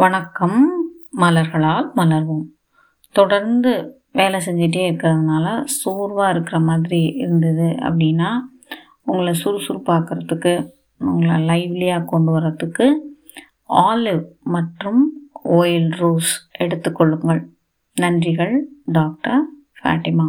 வணக்கம். மலர்களால் மலர்வோம். தொடர்ந்து வேலை செஞ்சிட்டே இருக்கிறதுனால சோர்வாக இருக்கிற மாதிரி இருந்தது அப்படின்னா உங்களை சுறுசுறுப்பாக்கிறதுக்கு, உங்களை லைவ்லியாக கொண்டு வரத்துக்கு ஆலிவ் மற்றும் ஓயில் ரூஸ் எடுத்துக்கொள்ளுங்கள். நன்றிகள் டாக்டர் ஃபேட்டிமா.